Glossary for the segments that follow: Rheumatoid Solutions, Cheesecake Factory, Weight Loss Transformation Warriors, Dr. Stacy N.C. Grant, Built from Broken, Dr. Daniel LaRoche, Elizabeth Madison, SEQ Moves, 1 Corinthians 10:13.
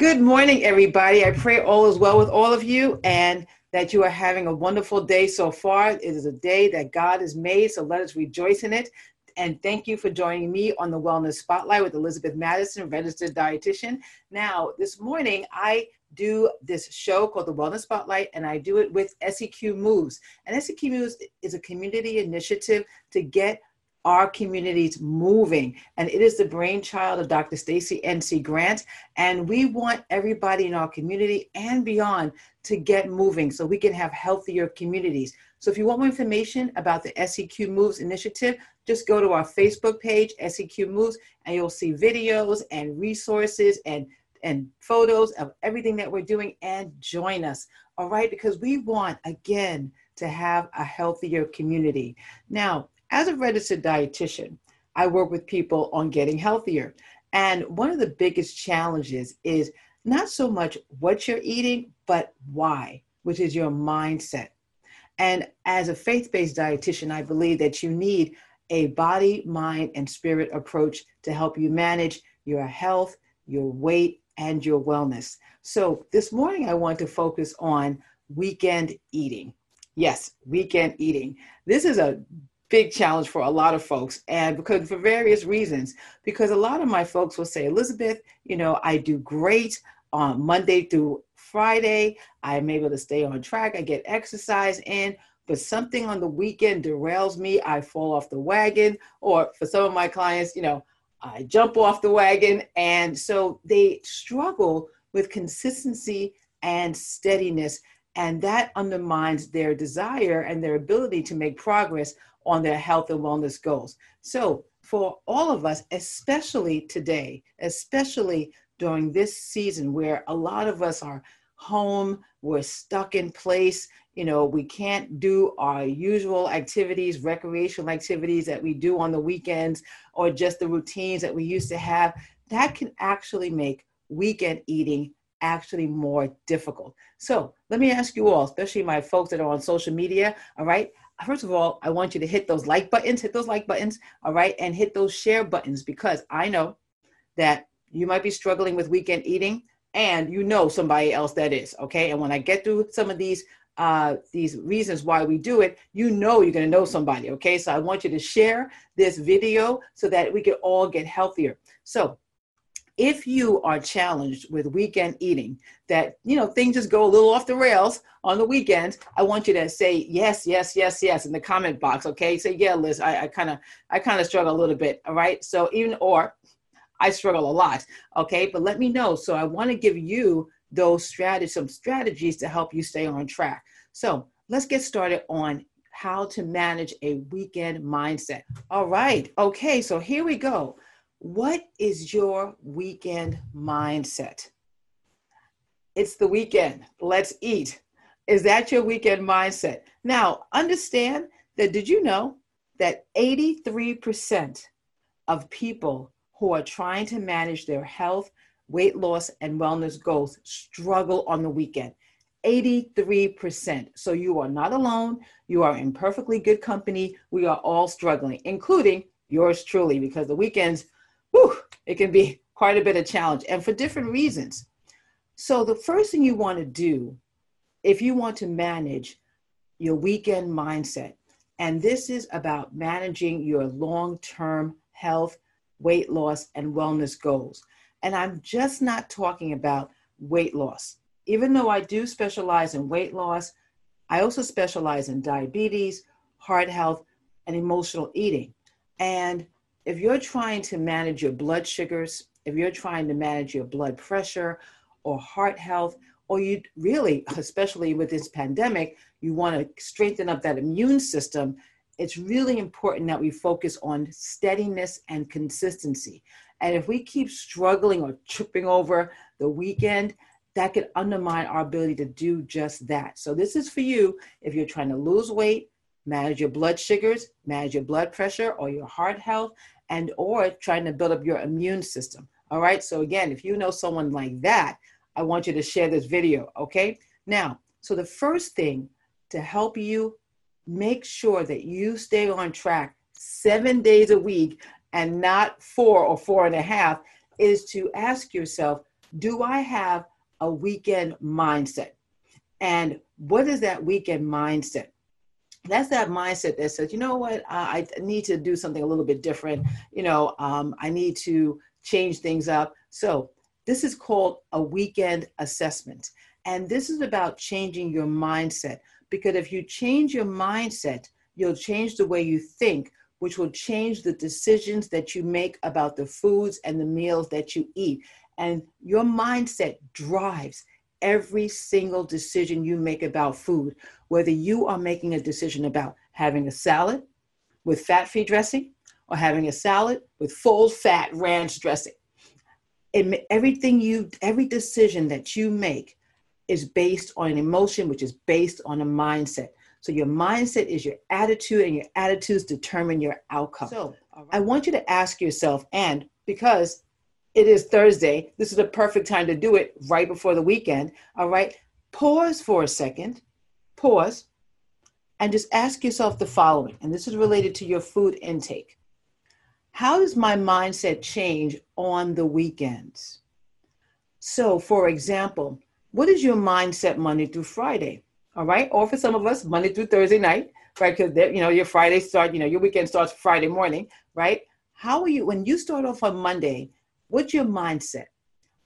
Good morning, everybody. I pray all is well with all of you and that you are having a wonderful day so far. It is a day that God has made, so let us rejoice in it. And thank you for joining me on the Wellness Spotlight with Elizabeth Madison, registered dietitian. Now, this morning, I do this show called the Wellness Spotlight, and I do it with SEQ Moves. And SEQ Moves is a community initiative to get our communities moving. And it is the brainchild of Dr. Stacy N.C. Grant. And we want everybody in our community and beyond to get moving so we can have healthier communities. So if you want more information about the SEQ Moves initiative, just go to our Facebook page, SEQ Moves, and you'll see videos and resources and photos of everything that we're doing, and join us, all right? Because we want, again, to have a healthier community. Now, as a registered dietitian, I work with people on getting healthier. And one of the biggest challenges is not so much what you're eating, but why, which is your mindset. And as a faith-based dietitian, I believe that you need a body, mind, and spirit approach to help you manage your health, your weight, and your wellness. So this morning, I want to focus on weekend eating. Yes, weekend eating. This is a big challenge for a lot of folks, and because for various reasons, because a lot of my folks will say, Elizabeth, you know, I do great on Monday through Friday. I'm able to stay on track. I get exercise in, but something on the weekend derails me. I fall off the wagon, or for some of my clients, you know, I jump off the wagon. And so they struggle with consistency and steadiness, and that undermines their desire and their ability to make progress on their health and wellness goals. So for all of us, especially today, especially during this season where a lot of us are home, we're stuck in place, you know, we can't do our usual activities, recreational activities that we do on the weekends, or just the routines that we used to have, that can actually make weekend eating actually more difficult. So let me ask you all, especially my folks that are on social media, all right? First of all, I want you to hit those like buttons, all right? And hit those share buttons, because I know that you might be struggling with weekend eating, and you know somebody else that is, okay? And when I get through some of these reasons why we do it, you know you're gonna know somebody, okay? So I want you to share this video so that we can all get healthier. So if you are challenged with weekend eating, that, you know, things just go a little off the rails on the weekends, I want you to say yes, yes, yes, yes in the comment box, okay? Say, yeah, Liz, I kind of struggle a little bit, all right? So even, or I struggle a lot, okay? But let me know. So I want to give you those strategies, some strategies to help you stay on track. So let's get started on how to manage a weekend mindset. All right, okay, so here we go. What is your weekend mindset? It's the weekend. Let's eat. Is that your weekend mindset? Now, understand that, did you know that 83% of people who are trying to manage their health, weight loss, and wellness goals struggle on the weekend? 83%. So you are not alone. You are in perfectly good company. We are all struggling, including yours truly, because the weekends, whew, it can be quite a bit of challenge, and for different reasons. So the first thing you want to do if you want to manage your weekend mindset, and this is about managing your long-term health, weight loss, and wellness goals. And I'm just not talking about weight loss. Even though I do specialize in weight loss, I also specialize in diabetes, heart health, and emotional eating. And if you're trying to manage your blood sugars, if you're trying to manage your blood pressure or heart health, or you really, especially with this pandemic, you want to strengthen up that immune system, it's really important that we focus on steadiness and consistency. And if we keep struggling or tripping over the weekend, that could undermine our ability to do just that. So this is for you if you're trying to lose weight, manage your blood sugars, manage your blood pressure or your heart health, and or trying to build up your immune system. All right. So again, if you know someone like that, I want you to share this video. Okay. Now, so the first thing to help you make sure that you stay on track 7 days a week and not 4 or 4.5 is to ask yourself, do I have a weekend mindset? And what is that weekend mindset? That's that mindset that says, you know what, I need to do something a little bit different. You know, I need to change things up. So this is called a weekend assessment. And this is about changing your mindset, because if you change your mindset, you'll change the way you think, which will change the decisions that you make about the foods and the meals that you eat. And your mindset drives every single decision you make about food, whether you are making a decision about having a salad with fat-free dressing or having a salad with full-fat ranch dressing. Every decision that you make is based on an emotion, which is based on a mindset. So your mindset is your attitude, and your attitudes determine your outcome. So I want you to ask yourself, and because it is Thursday, this is the perfect time to do it right before the weekend, all right? Pause for a second, pause, and just ask yourself the following, and this is related to your food intake. How does my mindset change on the weekends? So for example, what is your mindset Monday through Friday? All right. Or for some of us, Monday through Thursday night, right? Because, you know, your Friday start, you know, your weekend starts Friday morning, right? How are you, when you start off on Monday, what's your mindset?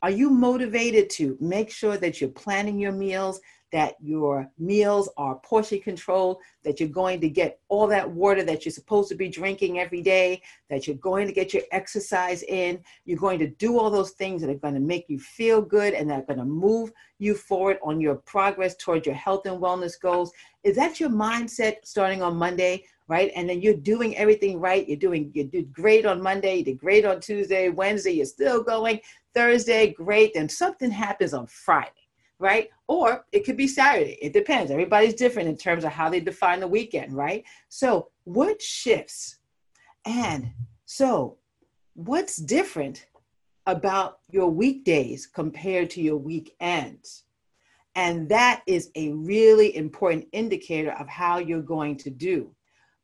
Are you motivated to make sure that you're planning your meals, that your meals are portion controlled, that you're going to get all that water that you're supposed to be drinking every day, that you're going to get your exercise in, you're going to do all those things that are going to make you feel good and that are going to move you forward on your progress toward your health and wellness goals? Is that your mindset starting on Monday, right? And then you're doing everything right. You did great on Monday, you did great on Tuesday, Wednesday, you're still going, Thursday, great. Then something happens on Friday, right? Or it could be Saturday. It depends. Everybody's different in terms of how they define the weekend, right? So what shifts? And so what's different about your weekdays compared to your weekends? And that is a really important indicator of how you're going to do.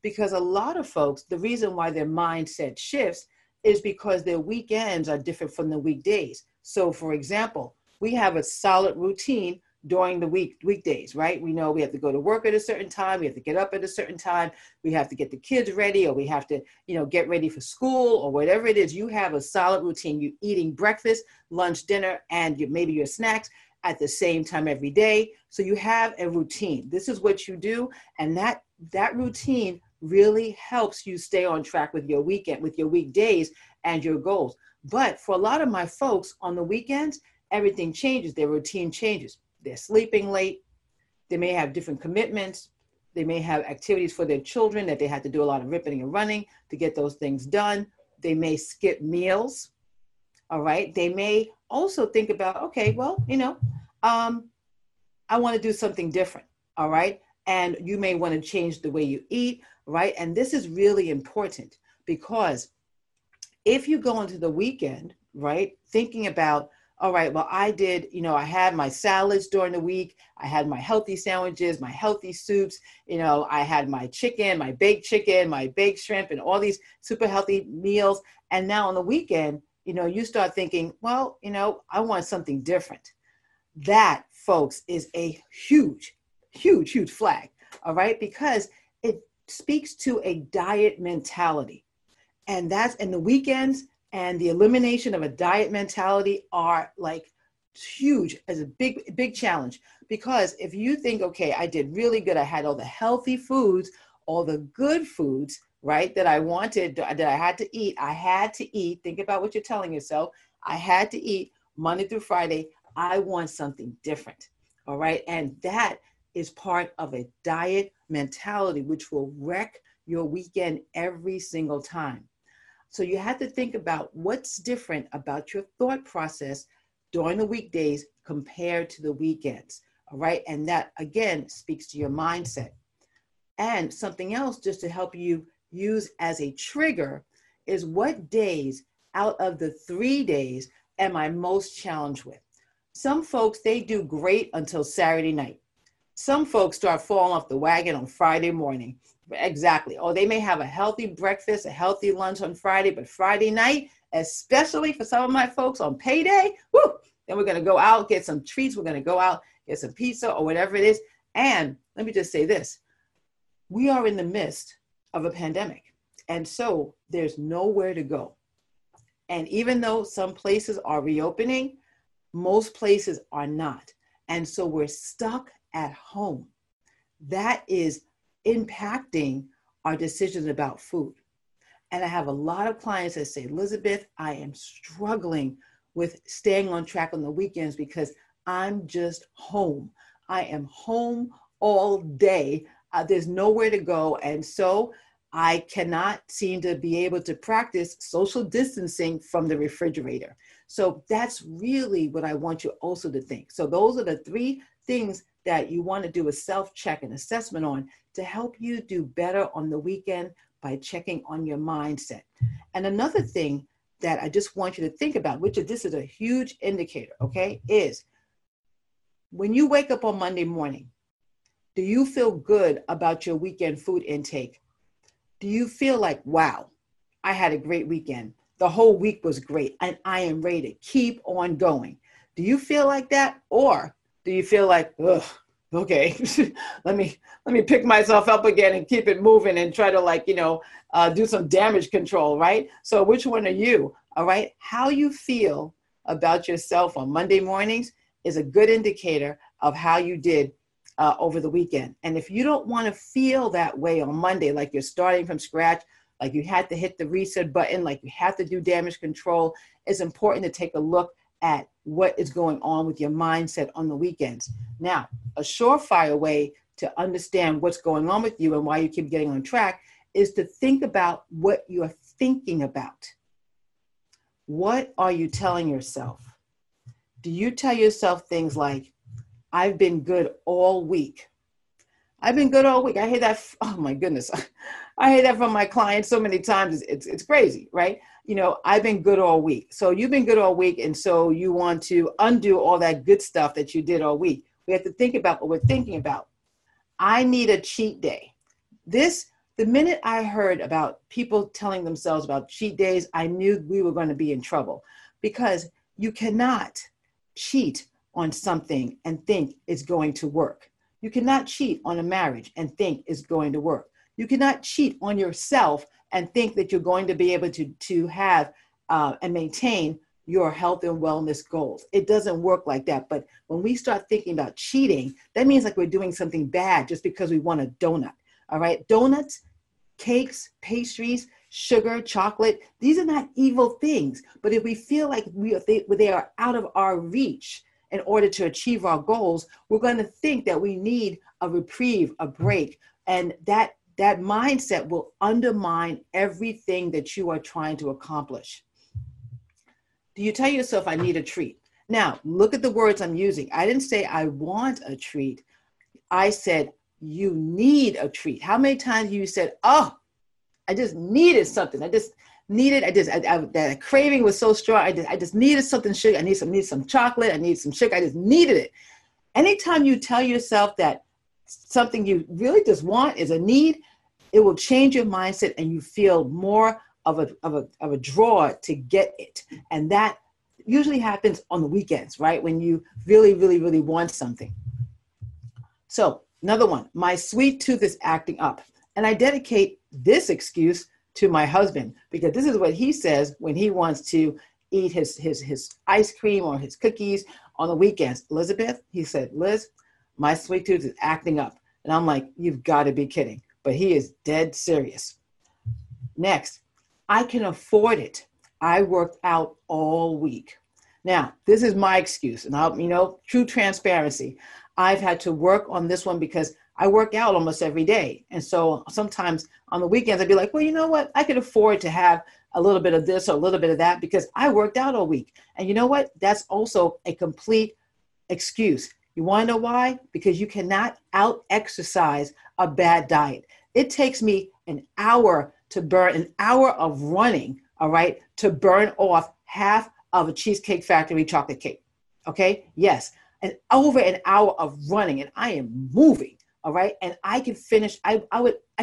Because a lot of folks, the reason why their mindset shifts is because their weekends are different from the weekdays. So for example, we have a solid routine during the weekdays, right? We know we have to go to work at a certain time. We have to get up at a certain time. We have to get the kids ready, or we have to, you know, get ready for school or whatever it is. You have a solid routine. You're eating breakfast, lunch, dinner, and maybe your snacks at the same time every day. So you have a routine. This is what you do. And that routine really helps you stay on track with your weekend, with your weekdays and your goals. But for a lot of my folks on the weekends, everything changes, their routine changes. They're sleeping late, they may have different commitments, they may have activities for their children that they have to do a lot of ripping and running to get those things done. They may skip meals, all right? They may also think about, okay, well, you know, I wanna do something different, all right? And you may wanna change the way you eat, right? And this is really important, because if you go into the weekend, right, thinking about, all right, well, I did, you know, I had my salads during the week. I had my healthy sandwiches, my healthy soups. You know, I had my chicken, my baked shrimp, and all these super healthy meals. And now on the weekend, you know, you start thinking, well, you know, I want something different. That, folks, is a huge, huge, huge flag, all right? Because it speaks to a diet mentality. And that's in the weekends, and the elimination of a diet mentality are like huge, as a big, big challenge. Because if you think, okay, I did really good, I had all the healthy foods, all the good foods, right, that I wanted, that I had to eat, think about what you're telling yourself, I had to eat Monday through Friday, I want something different, all right? And that is part of a diet mentality, which will wreck your weekend every single time. So you have to think about what's different about your thought process during the weekdays compared to the weekends, all right? And that, again, speaks to your mindset. And something else just to help you use as a trigger is, what days out of the 3 days am I most challenged with? Some folks, they do great until Saturday night. Some folks start falling off the wagon on Friday morning. Exactly. Or they may have a healthy breakfast, a healthy lunch on Friday, but Friday night, especially for some of my folks on payday, woo, Then we're going to go out, get some treats. We're going to go out, get some pizza or whatever it is. And let me just say this. We are in the midst of a pandemic. And so there's nowhere to go. And even though some places are reopening, most places are not. And so we're stuck at home. That is impacting our decisions about food. And I have a lot of clients that say, Elizabeth, I am struggling with staying on track on the weekends because I'm just home. I am home all day. There's nowhere to go. And so I cannot seem to be able to practice social distancing from the refrigerator. So that's really what I want you also to think. So those are the three things that you want to do a self-check and assessment on to help you do better on the weekend by checking on your mindset. And another thing that I just want you to think about, which is this is a huge indicator, okay, is when you wake up on Monday morning, do you feel good about your weekend food intake? Do you feel like, wow, I had a great weekend. The whole week was great and I am ready to keep on going. Do you feel like that? Or do you feel like, ugh, okay, let me pick myself up again and keep it moving and try to do some damage control, right? So which one are you, all right? How you feel about yourself on Monday mornings is a good indicator of how you did over the weekend. And if you don't want to feel that way on Monday, like you're starting from scratch, like you had to hit the reset button, like you have to do damage control, it's important to take a look at what is going on with your mindset on the weekends. Now, a surefire way to understand what's going on with you and why you keep getting on track is to think about what you're thinking about. What are you telling yourself? Do you tell yourself things like, I've been good all week? I've been good all week. I hear that. Oh my goodness. I hear that from my clients so many times. It's crazy, right? I've been good all week. So you've been good all week. And so you want to undo all that good stuff that you did all week. We have to think about what we're thinking about. I need a cheat day. The minute I heard about people telling themselves about cheat days, I knew we were going to be in trouble because you cannot cheat on something and think it's going to work. You cannot cheat on a marriage and think it's going to work. You cannot cheat on yourself and think that you're going to be able to have and maintain your health and wellness goals. It doesn't work like that. But when we start thinking about cheating, that means like we're doing something bad just because we want a donut. All right. Donuts, cakes, pastries, sugar, chocolate. These are not evil things. But if we feel like they are out of our reach, in order to achieve our goals, we're going to think that we need a reprieve, a break. And that mindset will undermine everything that you are trying to accomplish. Do you tell yourself, I need a treat? Now, look at the words I'm using. I didn't say I want a treat. I said, you need a treat. How many times you said, oh, I just needed something. That craving was so strong. I just needed something sugar. I need some chocolate. I need some sugar. I just needed it. Anytime you tell yourself that something you really just want is a need, it will change your mindset and you feel more of a draw to get it. And that usually happens on the weekends, right? When you really, really, really want something. So another one, my sweet tooth is acting up. And I dedicate this excuse to my husband, because this is what he says when he wants to eat his ice cream or his cookies on the weekends. Elizabeth, he said, Liz, my sweet tooth is acting up. And I'm like, you've got to be kidding. But he is dead serious. Next, I can afford it. I worked out all week. Now, this is my excuse. And I'll, true transparency. I've had to work on this one because I work out almost every day. And so sometimes on the weekends, I'd be like, well, you know what? I could afford to have a little bit of this or a little bit of that because I worked out all week. And you know what? That's also a complete excuse. You want to know why? Because you cannot out-exercise a bad diet. It takes me an hour of running, all right, to burn off half of a Cheesecake Factory chocolate cake. Okay? Yes. And over an hour of running, and I am moving. All right. And I could finish. I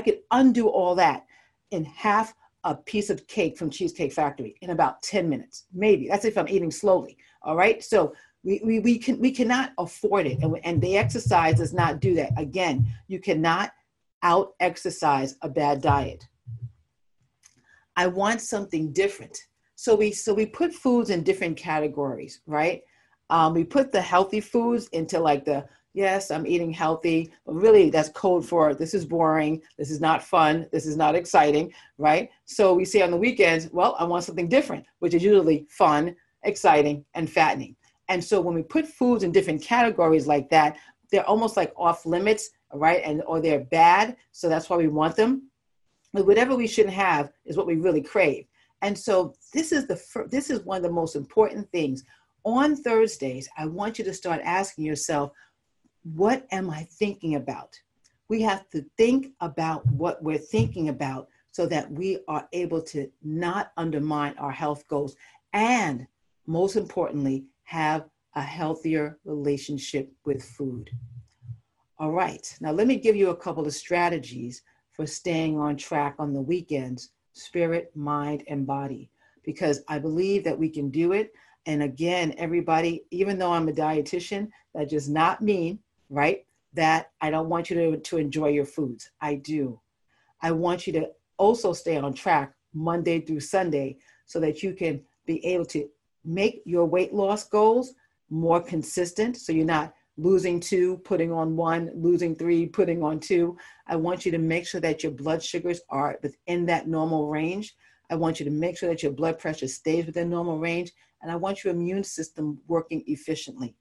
could undo all that in half a piece of cake from Cheesecake Factory in about 10 minutes. Maybe that's if I'm eating slowly. All right. So We cannot afford it. And the exercise does not do that. Again, you cannot out-exercise a bad diet. I want something different. So we put foods in different categories, right? We put the healthy foods into like the, yes, I'm eating healthy, but really that's code for this is boring, this is not fun, this is not exciting, right? So we say on the weekends, well, I want something different, which is usually fun, exciting, and fattening. And so when we put foods in different categories like that, they're almost like off limits, right? And or they're bad, so that's why we want them. But whatever we shouldn't have is what we really crave. And so this is one of the most important things. On Thursdays, I want you to start asking yourself, what am I thinking about? We have to think about what we're thinking about so that we are able to not undermine our health goals and, most importantly, have a healthier relationship with food. All right, now let me give you a couple of strategies for staying on track on the weekends, spirit, mind, and body, because I believe that we can do it. And again, everybody, even though I'm a dietitian, that does not mean, right, that I don't want you to enjoy your foods. I do. I want you to also stay on track Monday through Sunday so that you can be able to make your weight loss goals more consistent, so you're not losing 2, putting on 1, losing 3, putting on 2. I want you to make sure that your blood sugars are within that normal range. I want you to make sure that your blood pressure stays within normal range, and I want your immune system working efficiently.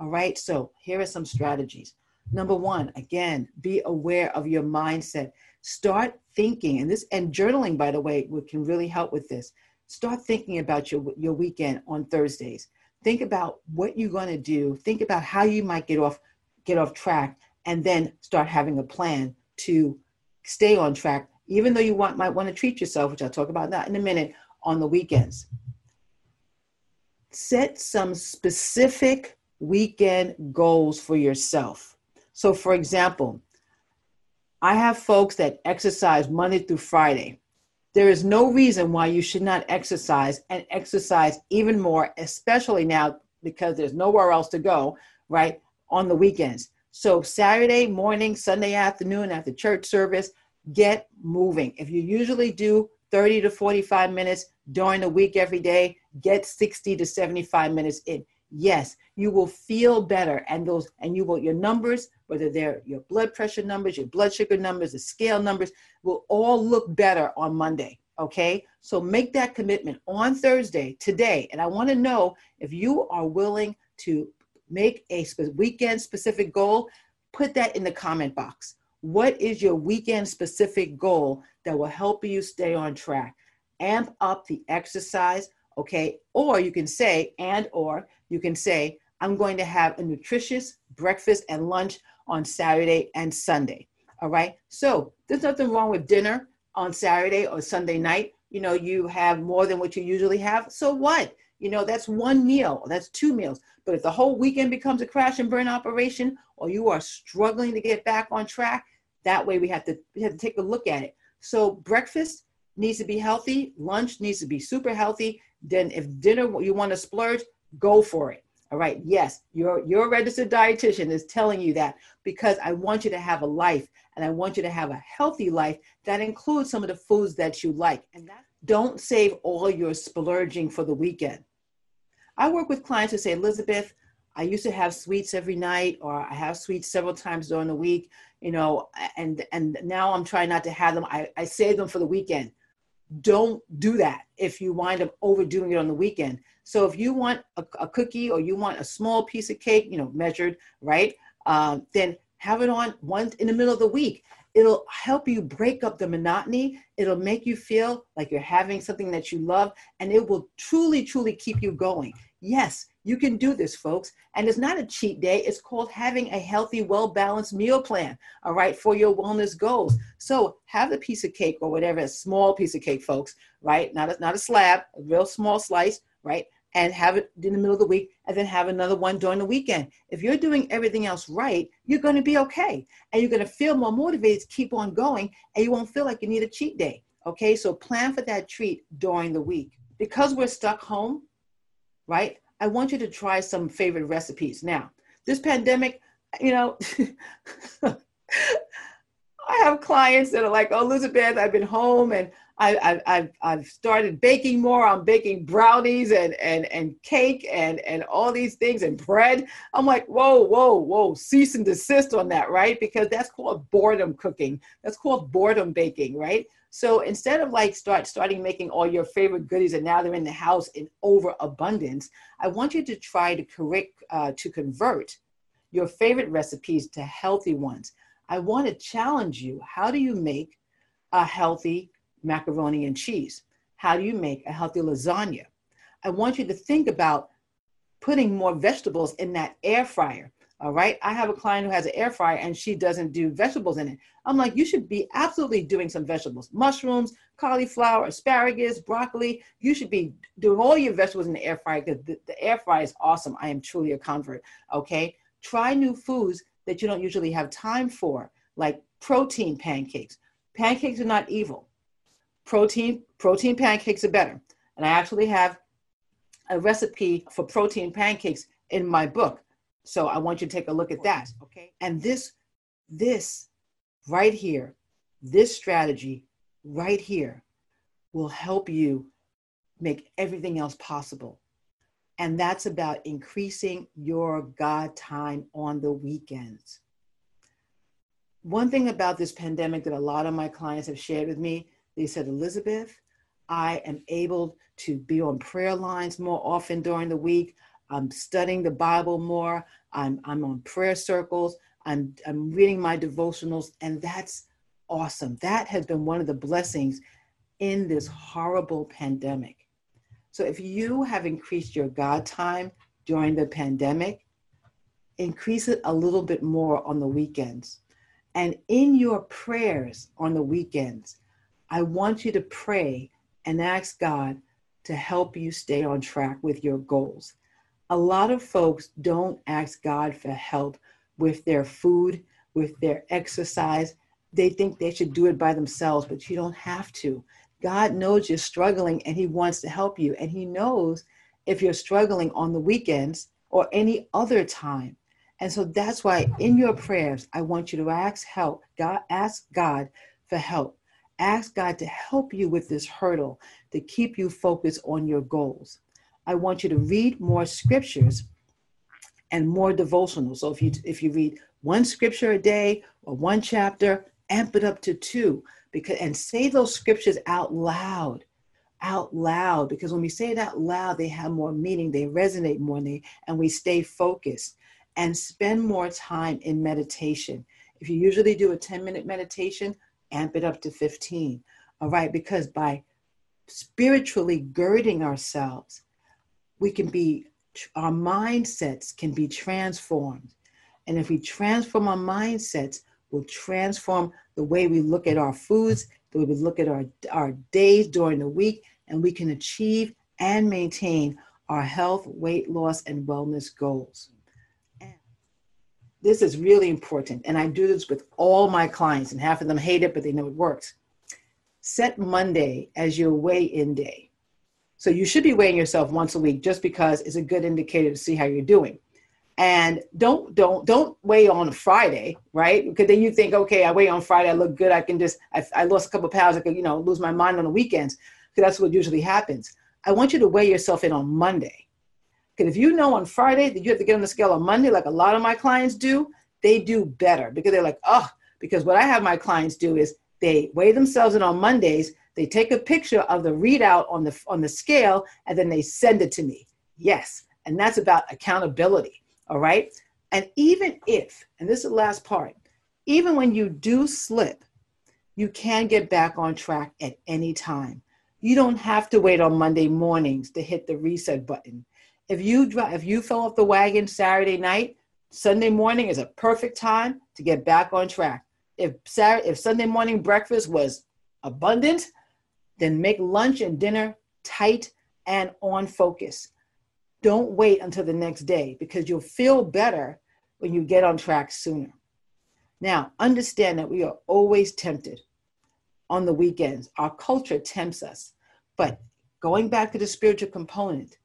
All right, so here are some strategies. Number 1, again, be aware of your mindset. Start thinking, and journaling, by the way, can really help with this. Start thinking about your weekend on Thursdays. Think about what you're going to do. Think about how you might get off track, and then start having a plan to stay on track, even though you might want to treat yourself, which I'll talk about that in a minute, on the weekends. Set some specific weekend goals for yourself. So, for example, I have folks that exercise Monday through Friday. There is no reason why you should not exercise and exercise even more, especially now because there's nowhere else to go, right, on the weekends. So Saturday morning, Sunday afternoon after church service, get moving. If you usually do 30 to 45 minutes during the week every day, get 60 to 75 minutes in. Yes, you will feel better, your numbers, whether they're your blood pressure numbers, your blood sugar numbers, the scale numbers, will all look better on Monday, okay? So make that commitment on Thursday, today, and I want to know if you are willing to make a weekend-specific goal. Put that in the comment box. What is your weekend-specific goal that will help you stay on track? Amp up the exercise, okay? Or you can say, I'm going to have a nutritious breakfast and lunch on Saturday and Sunday, all right? So there's nothing wrong with dinner on Saturday or Sunday night. You know, you have more than what you usually have, so what? You know, that's one meal, that's 2 meals. But if the whole weekend becomes a crash and burn operation, or you are struggling to get back on track, that way we have to take a look at it. So breakfast needs to be healthy, lunch needs to be super healthy, then if dinner you want to splurge, go for it. All right. Yes, your registered dietitian is telling you that because I want you to have a life, and I want you to have a healthy life that includes some of the foods that you like. And don't save all your splurging for the weekend. I work with clients who say, Elizabeth, I used to have sweets every night, or I have sweets several times during the week, you know, and now I'm trying not to have them. I save them for the weekend. Don't do that if you wind up overdoing it on the weekend. So if you want a cookie, or you want a small piece of cake, you know, measured, right? Then have it on once in the middle of the week. It'll help you break up the monotony. It'll make you feel like you're having something that you love, and it will truly, truly keep you going. Yes, you can do this, folks. And it's not a cheat day. It's called having a healthy, well-balanced meal plan, all right, for your wellness goals. So have a piece of cake or whatever, a small piece of cake, folks, right? Not a slab, a real small slice, right? And have it in the middle of the week, and then have another one during the weekend. If you're doing everything else right, you're going to be okay. And you're going to feel more motivated to keep on going, and you won't feel like you need a cheat day, okay? So plan for that treat during the week. Because we're stuck home, right? I want you to try some favorite recipes. Now, this pandemic, you know, I have clients that are like, oh, Elizabeth, I've been home and I've started baking more. I'm baking brownies and cake and all these things and bread. I'm like, whoa, cease and desist on that, right? Because that's called boredom cooking. That's called boredom baking, right? So instead of like starting making all your favorite goodies and now they're in the house in overabundance, I want you to try to convert your favorite recipes to healthy ones. I want to challenge you. How do you make a healthy macaroni and cheese? How do you make a healthy lasagna? I want you to think about putting more vegetables in that air fryer. All right. I have a client who has an air fryer and she doesn't do vegetables in it. I'm like, you should be absolutely doing some vegetables, mushrooms, cauliflower, asparagus, broccoli. You should be doing all your vegetables in the air fryer because the air fryer is awesome. I am truly a convert. Okay. Try new foods that you don't usually have time for, like protein pancakes. Pancakes are not evil. Protein pancakes are better. And I actually have a recipe for protein pancakes in my book. So I want you to take a look at that. Okay. And this right here, this strategy right here will help you make everything else possible. And that's about increasing your God time on the weekends. One thing about this pandemic that a lot of my clients have shared with me, they said, Elizabeth, I am able to be on prayer lines more often during the week. I'm studying the Bible more. I'm on prayer circles. I'm reading my devotionals, and that's awesome. That has been one of the blessings in this horrible pandemic. So if you have increased your God time during the pandemic, increase it a little bit more on the weekends. And in your prayers on the weekends, I want you to pray and ask God to help you stay on track with your goals. A lot of folks don't ask God for help with their food, with their exercise. They think they should do it by themselves, but you don't have to. God knows you're struggling and he wants to help you. And he knows if you're struggling on the weekends or any other time. And so that's why in your prayers, I want you to ask God for help. Ask God to help you with this hurdle, to keep you focused on your goals. I want you to read more scriptures and more devotionals. So if you read one scripture a day or one chapter, amp it up to two, and say those scriptures out loud, because when we say it out loud, they have more meaning, they resonate more, and we stay focused. And spend more time in meditation. If you usually do a 10-minute meditation, amp it up to 15. All right, because by spiritually girding ourselves, our mindsets can be transformed. And if we transform our mindsets, we'll transform the way we look at our foods, the way we look at our days during the week, and we can achieve and maintain our health, weight loss, and wellness goals. And this is really important. And I do this with all my clients, and half of them hate it, but they know it works. Set Monday as your weigh-in day. So you should be weighing yourself once a week just because it's a good indicator to see how you're doing. And don't weigh on a Friday, right? Because then you think, okay, I weigh on Friday, I look good. I lost a couple pounds. I could, lose my mind on the weekends, because that's what usually happens. I want you to weigh yourself in on Monday. Because if you know on Friday that you have to get on the scale on Monday, like a lot of my clients do, they do better because they're like, because what I have my clients do is they weigh themselves in on Mondays. They take a picture of the readout on the scale, and then they send it to me. Yes. And that's about accountability. All right. And even if, and this is the last part, even when you do slip, you can get back on track at any time. You don't have to wait on Monday mornings to hit the reset button. If you fell off the wagon Saturday night, Sunday morning is a perfect time to get back on track. If Sunday morning breakfast was abundant, then make lunch and dinner tight and on focus. Don't wait until the next day, because you'll feel better when you get on track sooner. Now, understand that we are always tempted on the weekends. Our culture tempts us. But going back to the spiritual component,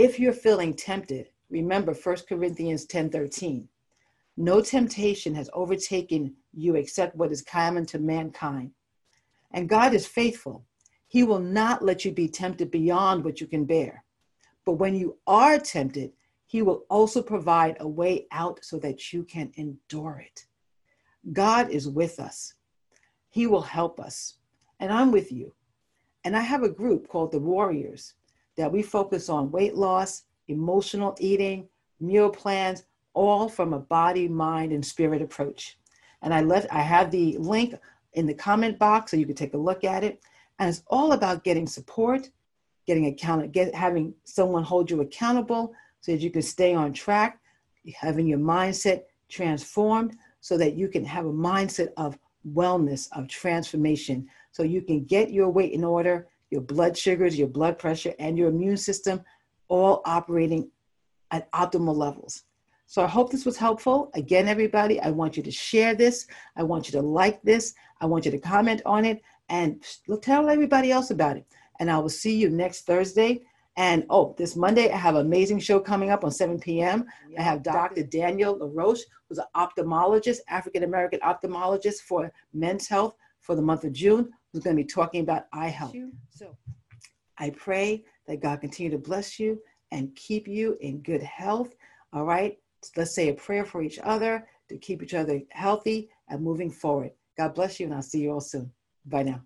If you're feeling tempted, remember 1 Corinthians 10:13. No temptation has overtaken you except what is common to mankind. And God is faithful. He will not let you be tempted beyond what you can bear. But when you are tempted, he will also provide a way out so that you can endure it. God is with us. He will help us. And I'm with you. And I have a group called The Warriors that we focus on weight loss, emotional eating, meal plans, all from a body, mind, and spirit approach. And I have the link in the comment box so you can take a look at it. And it's all about getting support, having someone hold you accountable so that you can stay on track, having your mindset transformed so that you can have a mindset of wellness, of transformation, so you can get your weight in order, your blood sugars, your blood pressure, and your immune system all operating at optimal levels. So I hope this was helpful. Again, everybody, I want you to share this. I want you to like this. I want you to comment on it and tell everybody else about it. And I will see you next Thursday. And this Monday, I have an amazing show coming up on 7 p.m. I have Dr. Daniel LaRoche, who's an ophthalmologist, African-American ophthalmologist for men's health for the month of June, who's going to be talking about eye health. So I pray that God continue to bless you and keep you in good health. All right. Let's say a prayer for each other to keep each other healthy and moving forward. God bless you, and I'll see you all soon. Bye now.